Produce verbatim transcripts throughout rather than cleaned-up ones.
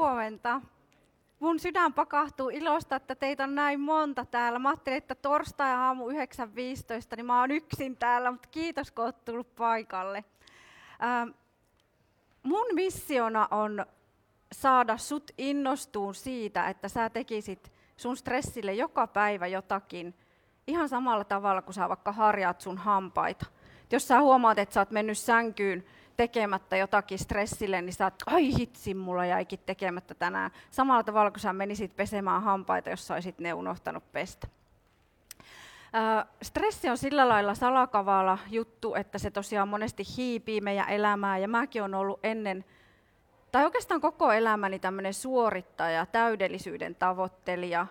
huomenta. Mun sydän pakahtuu ilosta, että teitä on näin monta täällä. Mä ajattelin, että torstai aamu yhdeksän viisitoista, niin mä oon yksin täällä, mutta kiitos kun oot tullut paikalle. Ähm, mun missiona on saada sut innostuun siitä, että sä tekisit sun stressille joka päivä jotakin ihan samalla tavalla kuin sä vaikka harjaat sun hampaita. Jos sä huomaat, että sä oot mennyt sänkyyn tekemättä jotakin stressille, niin sä oot, ai hitsi, mulla jäikin tekemättä tänään. Samalla tavalla kuin sä menisit pesemään hampaita, jos sä olisit ne unohtanut pestä. Ö, stressi on sillä lailla salakavala juttu, että se tosiaan monesti hiipii meidän elämää. Ja mäkin olen ollut ennen, tai oikeastaan koko elämäni tämmöinen suorittaja, täydellisyyden tavoittelija.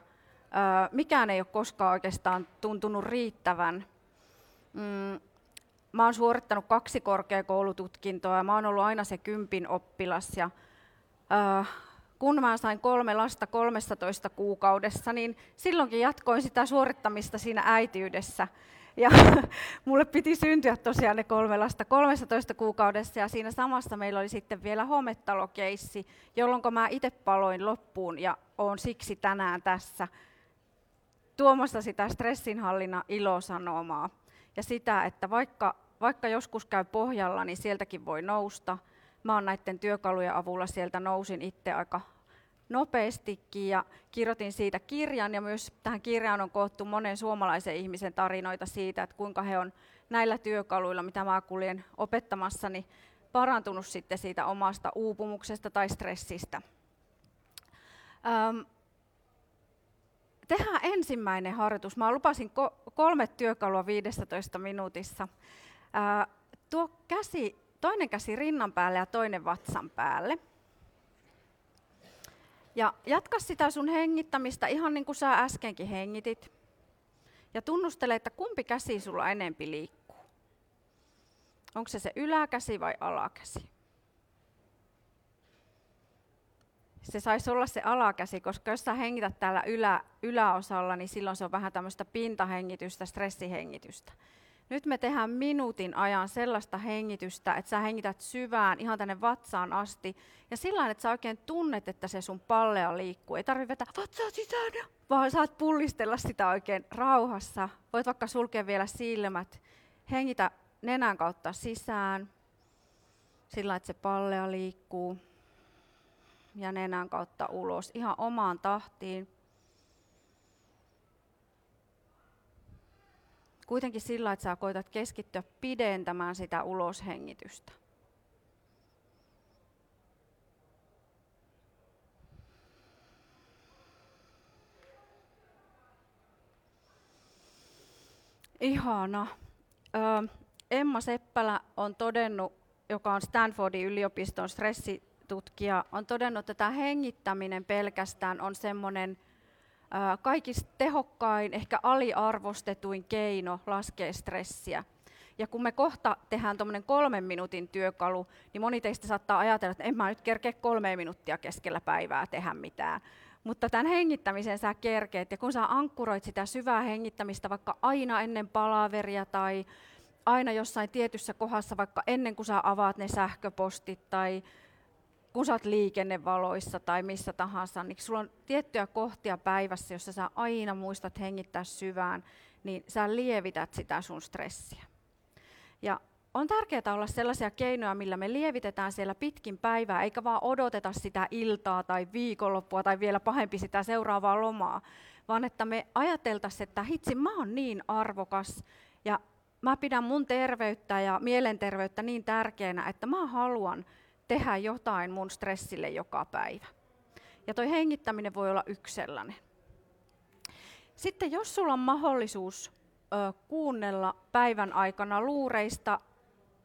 Ö, mikään ei ole koskaan oikeastaan tuntunut riittävän. Mm. Mä oon suorittanut kaksi korkeakoulututkintoa ja mä oon ollut aina se kympin oppilas. Ja, äh, kun mä sain kolme lasta kolmessatoista kuukaudessa, niin silloinkin jatkoin sitä suorittamista siinä äitiydessä. Ja mulle piti syntyä tosiaan ne kolme lasta kolmessatoista kuukaudessa ja siinä samassa meillä oli sitten vielä hometalokeissi, jolloin mä itse paloin loppuun ja oon siksi tänään tässä tuomassa sitä stressinhallinnan ilosanomaa. Ja sitä, että vaikka, vaikka joskus käy pohjalla, niin sieltäkin voi nousta. Mä oon näiden työkalujen avulla sieltä nousin itse aika nopeastikin ja kirjoitin siitä kirjan. Ja myös tähän kirjaan on koottu monen suomalaisen ihmisen tarinoita siitä, että kuinka he on näillä työkaluilla, mitä mä kuljen opettamassani, parantunut sitten siitä omasta uupumuksesta tai stressistä. Öm, Tehdään ensimmäinen harjoitus. Mä lupasin kolme työkalua viisitoista minuutissa. Ää, tuo käsi, toinen käsi rinnan päälle ja toinen vatsan päälle. Ja jatka sitä sun hengittämistä ihan niin kuin sä äskenkin hengitit. Ja tunnustele, että kumpi käsi sulla enempi liikkuu. Onko se se yläkäsi vai alakäsi? Se saisi olla se alakäsi, koska jos sä hengität täällä ylä, yläosalla, niin silloin se on vähän tämmöistä pintahengitystä, stressihengitystä. Nyt me tehdään minuutin ajan sellaista hengitystä, että sä hengität syvään, ihan tänne vatsaan asti. Ja sillä että sä oikein tunnet, että se sun pallea liikkuu. Ei tarvitse vetää vatsaa sisään, vaan saat pullistella sitä oikein rauhassa. Voit vaikka sulkea vielä silmät. Hengitä nenän kautta sisään, sillä että se pallea liikkuu. Ja nenän kautta ulos, ihan omaan tahtiin. Kuitenkin sillä, että sä koitat keskittyä pidentämään sitä uloshengitystä. Ihana. Ö, Emma Seppälä on todennut, joka on Stanfordin yliopiston stressi tutkija on todennut, että tämä hengittäminen pelkästään on semmoinen ää, kaikista tehokkain, ehkä aliarvostetuin keino laskea stressiä. Ja kun me kohta tehdään tuommoinen kolmen minuutin työkalu, niin moni teistä saattaa ajatella, että en mä nyt kerkeä kolme minuuttia keskellä päivää tehdä mitään. Mutta tämän hengittämisen sä kerkeet, ja kun sä ankkuroit sitä syvää hengittämistä vaikka aina ennen palaveria tai aina jossain tietyssä kohdassa, vaikka ennen kuin sä avaat ne sähköpostit tai kun sä oot liikennevaloissa tai missä tahansa, niin sulla on tiettyjä kohtia päivässä, jossa sä aina muistat hengittää syvään, niin sä lievität sitä sun stressiä. Ja on tärkeää olla sellaisia keinoja, millä me lievitetään siellä pitkin päivää, eikä vaan odoteta sitä iltaa tai viikonloppua tai vielä pahempi sitä seuraavaa lomaa, vaan että me ajateltaisiin, että hitsi, mä oon niin arvokas ja mä pidän mun terveyttä ja mielenterveyttä niin tärkeänä, että mä haluan tehdä jotain mun stressille joka päivä. Ja toi hengittäminen voi olla yksi sellainen. Sitten jos sulla on mahdollisuus ö, kuunnella päivän aikana luureista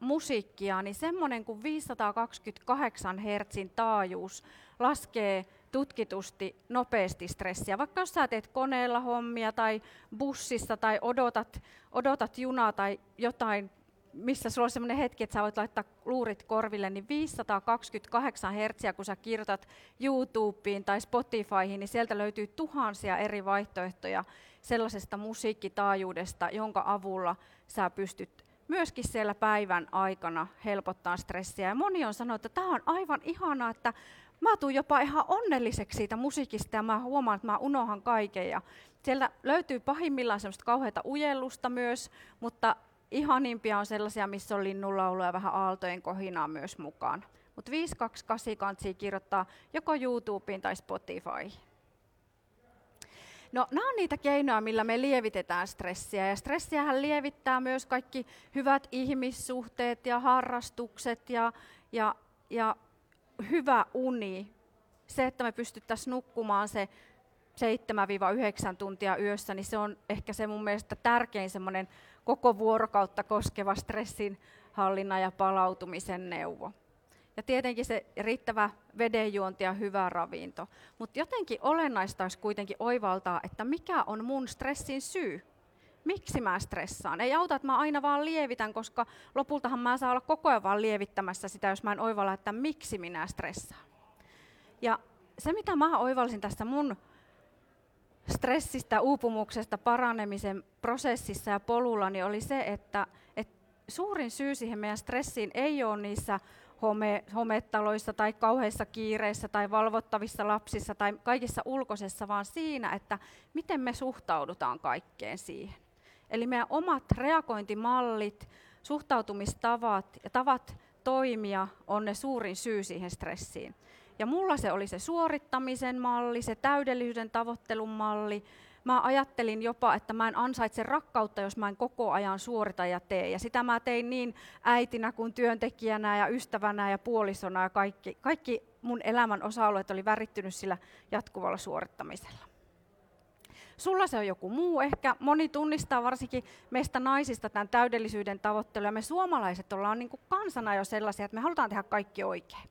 musiikkia, niin semmoinen kuin viisisataakaksikymmentäkahdeksan hertsin taajuus laskee tutkitusti nopeasti stressiä. Vaikka jos sä teet koneella hommia tai bussissa tai odotat, odotat junaa tai jotain, missä sulla on sellainen hetki, että sä voit laittaa luurit korville, niin viisisataakaksikymmentäkahdeksan hertsiä, kun sä kirjoitat YouTubeen tai Spotifyhin, niin sieltä löytyy tuhansia eri vaihtoehtoja sellaisesta musiikkitaajuudesta, jonka avulla sä pystyt myöskin siellä päivän aikana helpottamaan stressiä. Ja moni on sanonut, että tämä on aivan ihanaa, että mä tuun jopa ihan onnelliseksi siitä musiikista ja mä huomaan, että mä unohan kaiken. Ja sieltä löytyy pahimmillaan semmoista kauheata ujellusta myös, mutta ihanimpia on sellaisia, missä on linnunlaulua ja vähän aaltojen kohinaa myös mukaan. Mutta viisi kaksi kahdeksan kantsia kirjoittaa joko YouTubeen tai Spotifyhin. No, nämä on niitä keinoja, millä me lievitetään stressiä, ja stressiähän lievittää myös kaikki hyvät ihmissuhteet ja harrastukset ja, ja, ja hyvä uni. Se, että me pystyttäisiin nukkumaan se seitsemästä yhdeksään tuntia yössä, niin se on ehkä se mun mielestä tärkein semmoinen koko vuorokautta koskeva stressin hallinnan ja palautumisen neuvo. Ja tietenkin se riittävä vedenjuonti ja hyvä ravinto. Mutta jotenkin olennaista olisi kuitenkin oivaltaa, että mikä on mun stressin syy. Miksi mä stressaan? Ei auta, että mä aina vaan lievitän, koska lopultahan mä saan olla koko ajan vaan lievittämässä sitä, jos mä en oivalla, että miksi minä stressaan. Ja se, mitä mä oivalsin tässä mun stressistä, uupumuksesta, paranemisen prosessissa ja polulla, niin oli se, että, että suurin syy siihen meidän stressiin ei ole niissä Home, hometaloissa tai kauheissa kiireissä tai valvottavissa lapsissa tai kaikissa ulkoisessa, vaan siinä, että miten me suhtaudutaan kaikkeen siihen. Eli meidän omat reagointimallit, suhtautumistavat ja tavat toimia on ne suurin syy siihen stressiin. Ja mulla se oli se suorittamisen malli, se täydellisyyden tavoittelun malli. Mä ajattelin jopa, että mä en ansaitse rakkautta, jos mä en koko ajan suorita ja tee. Ja sitä mä tein niin äitinä kuin työntekijänä ja ystävänä ja puolisona ja kaikki. Kaikki mun elämän osa-alueet oli värittynyt sillä jatkuvalla suorittamisella. Sulla se on joku muu ehkä. Moni tunnistaa varsinkin meistä naisista tämän täydellisyyden tavoittelun. Ja me suomalaiset ollaan niin kuin kansana jo sellaisia, että me halutaan tehdä kaikki oikein.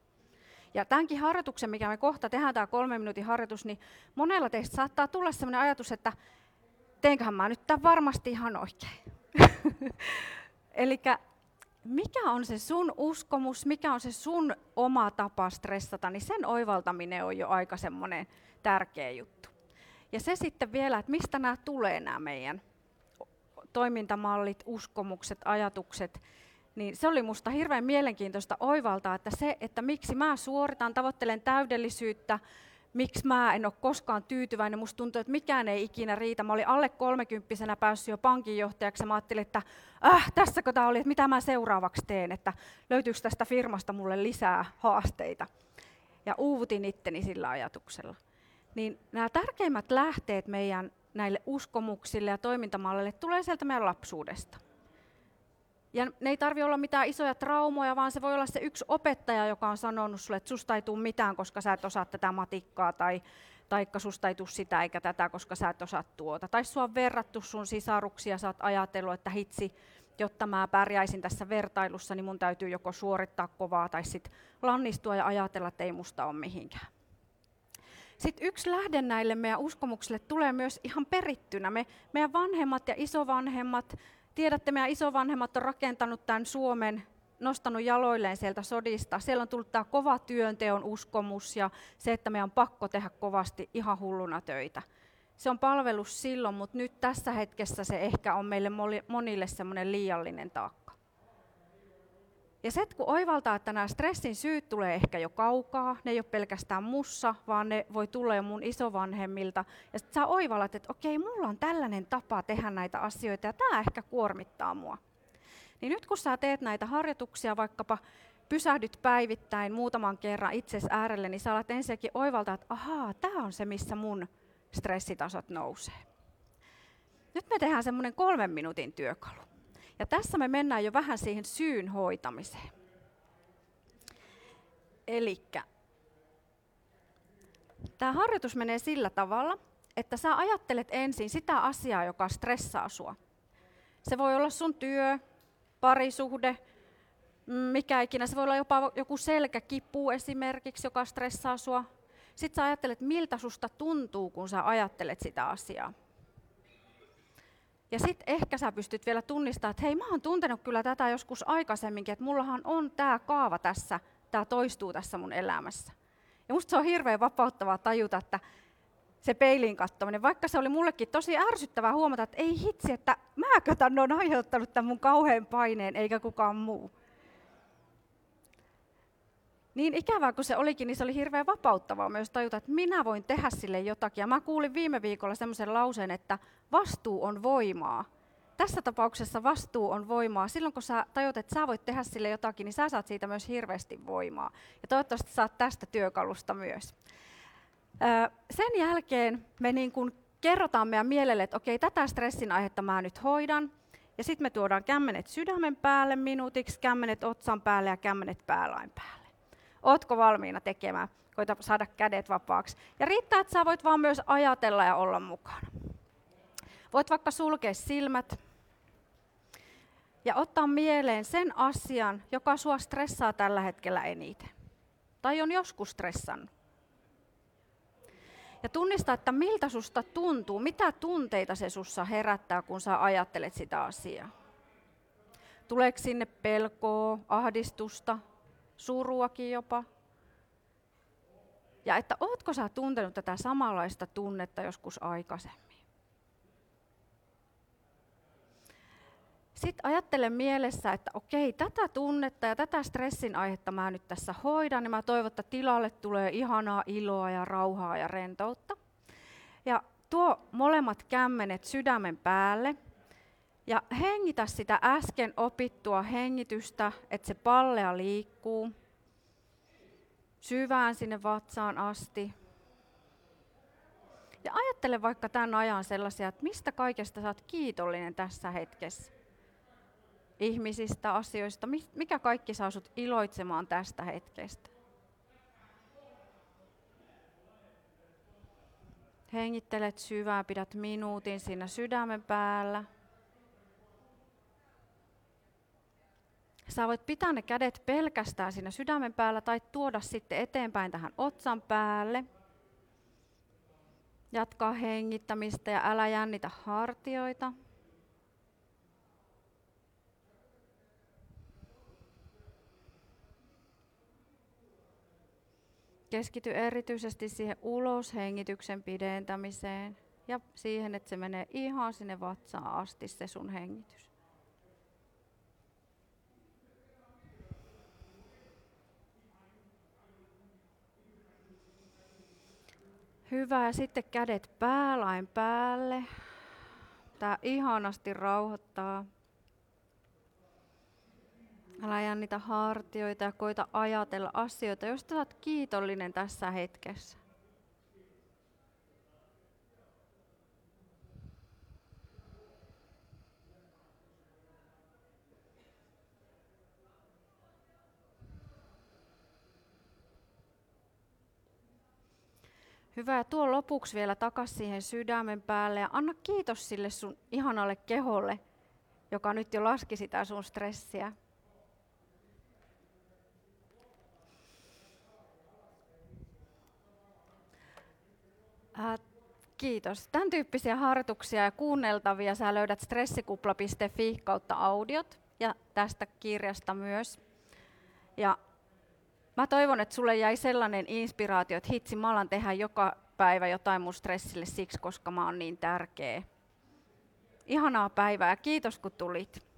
Ja tämänkin harjoituksen, mikä me kohta tehdään, tämä kolmen minuutin harjoitus, niin monella teistä saattaa tulla sellainen ajatus, että teinköhän mä nyt tämän varmasti ihan oikein. Eli mikä on se sun uskomus, mikä on se sun oma tapa stressata, niin sen oivaltaminen on jo aika semmoinen tärkeä juttu. Ja se sitten vielä, että mistä nämä tulee nämä meidän toimintamallit, uskomukset, ajatukset. Niin se oli musta hirveän mielenkiintoista oivaltaa, että se, että miksi mä suoritan, tavoittelen täydellisyyttä, miksi mä en ole koskaan tyytyväinen, musta tuntuu, että mikään ei ikinä riitä. Mä olin alle kolmekymppisenä päässyt jo pankinjohtajaksi ja mä ajattelin, että äh, tässäkö tää oli, että mitä mä seuraavaksi teen, että löytyykö tästä firmasta mulle lisää haasteita. Ja uuvutin itteni sillä ajatuksella. Niin nämä tärkeimmät lähteet meidän näille uskomuksille ja toimintamalleille tulee sieltä meidän lapsuudesta. Ja ne ei tarvitse olla mitään isoja traumoja, vaan se voi olla se yksi opettaja, joka on sanonut sulle, että susta ei tule mitään, koska sä et osaa tätä matikkaa, tai taikka susta ei tule sitä eikä tätä, koska sä et osaa tuota. Tai sua on verrattu sun sisaruksia, sä oot ajatellut, että hitsi, jotta mä pärjäisin tässä vertailussa, niin mun täytyy joko suorittaa kovaa tai sitten lannistua ja ajatella, että ei musta ole mihinkään. Sitten yksi lähde näille meidän uskomuksille tulee myös ihan perittynä. Me, meidän vanhemmat ja isovanhemmat, tiedätte, meidän isovanhemmat on rakentanut tämän Suomen, nostanut jaloilleen sieltä sodista. Siellä on tullut tämä kova työnteon uskomus ja se, että meidän on pakko tehdä kovasti ihan hulluna töitä. Se on palvelus silloin, mutta nyt tässä hetkessä se ehkä on meille monille semmoinen liiallinen taakka. Ja se, kun oivaltaa, että nämä stressin syyt tulee ehkä jo kaukaa, ne ei ole pelkästään mussa, vaan ne voi tulla jo mun isovanhemmilta. Ja sitten sä oivallat, että okei, mulla on tällainen tapa tehdä näitä asioita ja tämä ehkä kuormittaa mua. Niin nyt kun sä teet näitä harjoituksia, vaikkapa pysähdyt päivittäin muutaman kerran itsesi äärelle, niin sä alat ensinnäkin oivaltaa, että ahaa, tämä on se, missä mun stressitasot nousee. Nyt me tehdään semmoinen kolmen minuutin työkalu. Ja tässä me mennään jo vähän siihen syyn hoitamiseen. Elikkä tämä harjoitus menee sillä tavalla, että sä ajattelet ensin sitä asiaa, joka stressaa sua. Se voi olla sun työ, parisuhde, mikä ikinä. Se voi olla jopa joku selkäkipu esimerkiksi, joka stressaa sua. Sitten sä ajattelet, miltä susta tuntuu, kun sä ajattelet sitä asiaa. Ja sitten ehkä sä pystyt vielä tunnistamaan, että hei, mä oon tuntenut kyllä tätä joskus aikaisemminkin, että mullahan on tää kaava tässä, tää toistuu tässä mun elämässä. Ja musta se on hirveän vapauttavaa tajuta, että se peiliin katsominen, vaikka se oli mullekin tosi ärsyttävää huomata, että ei hitsi, että mäkö tän on aiheuttanut tämän mun kauhean paineen, eikä kukaan muu. Niin ikävää kuin se olikin, niin se oli hirveän vapauttavaa myös tajuta, että minä voin tehdä sille jotakin. Ja mä kuulin viime viikolla semmoisen lauseen, että vastuu on voimaa. Tässä tapauksessa vastuu on voimaa. Silloin kun sä tajut, että sä voit tehdä sille jotakin, niin sä saat siitä myös hirveästi voimaa. Ja toivottavasti saat tästä työkalusta myös. Sen jälkeen me niin kun kerrotaan meidän mielelle, että okei, tätä stressin aihetta mä nyt hoidan. Ja sitten me tuodaan kämmenet sydämen päälle minuutiksi, kämmenet otsan päälle ja kämmenet päälain päälle. Ootko valmiina tekemään? Koita saada kädet vapaaksi. Ja riittää, että sä voit vaan myös ajatella ja olla mukana. Voit vaikka sulkea silmät ja ottaa mieleen sen asian, joka sua stressaa tällä hetkellä eniten. Tai on joskus stressannut. Ja tunnistaa, että miltä susta tuntuu, mitä tunteita se sussa herättää, kun sä ajattelet sitä asiaa. Tuleeko sinne pelkoa, ahdistusta? Suruakin jopa. Ja että ootko sä tuntenut tätä samanlaista tunnetta joskus aikaisemmin. Sitten ajattele mielessä, että okei, tätä tunnetta ja tätä stressin aihetta mä nyt tässä hoidan, niin mä toivon, että tilalle tulee ihanaa iloa ja rauhaa ja rentoutta. Ja tuo molemmat kämmenet sydämen päälle. Ja hengitä sitä äsken opittua hengitystä, että se pallea liikkuu syvään sinne vatsaan asti. Ja ajattele vaikka tämän ajan sellaisia, että mistä kaikesta sä oot kiitollinen tässä hetkessä. Ihmisistä, asioista, mikä kaikki saa sut iloitsemaan tästä hetkestä. Hengittelet syvään, pidät minuutin siinä sydämen päällä. Sä voit pitää ne kädet pelkästään siinä sydämen päällä tai tuoda sitten eteenpäin tähän otsan päälle. Jatkaa hengittämistä ja älä jännitä hartioita. Keskity erityisesti siihen uloshengityksen pidentämiseen ja siihen, että se menee ihan sinne vatsaan asti se sun hengitys. Hyvä, ja sitten kädet päälain päälle. Tää ihanasti rauhoittaa. Älä jännitä hartioita ja koita ajatella asioita, joista olet kiitollinen tässä hetkessä. Hyvä, ja tuo lopuksi vielä takaisin siihen sydämen päälle ja anna kiitos sille sun ihanalle keholle, joka nyt jo laski sitä sun stressiä. Äh, kiitos. Tämän tyyppisiä harjoituksia ja kuunneltavia sä löydät stressikupla piste fi kautta audiot ja tästä kirjasta myös. Ja mä toivon, että sulle jäi sellainen inspiraatio, että hitsi, mä alan tehdä joka päivä jotain mun stressille siksi, koska mä oon niin tärkeä. Ihanaa päivää ja kiitos kun tulit.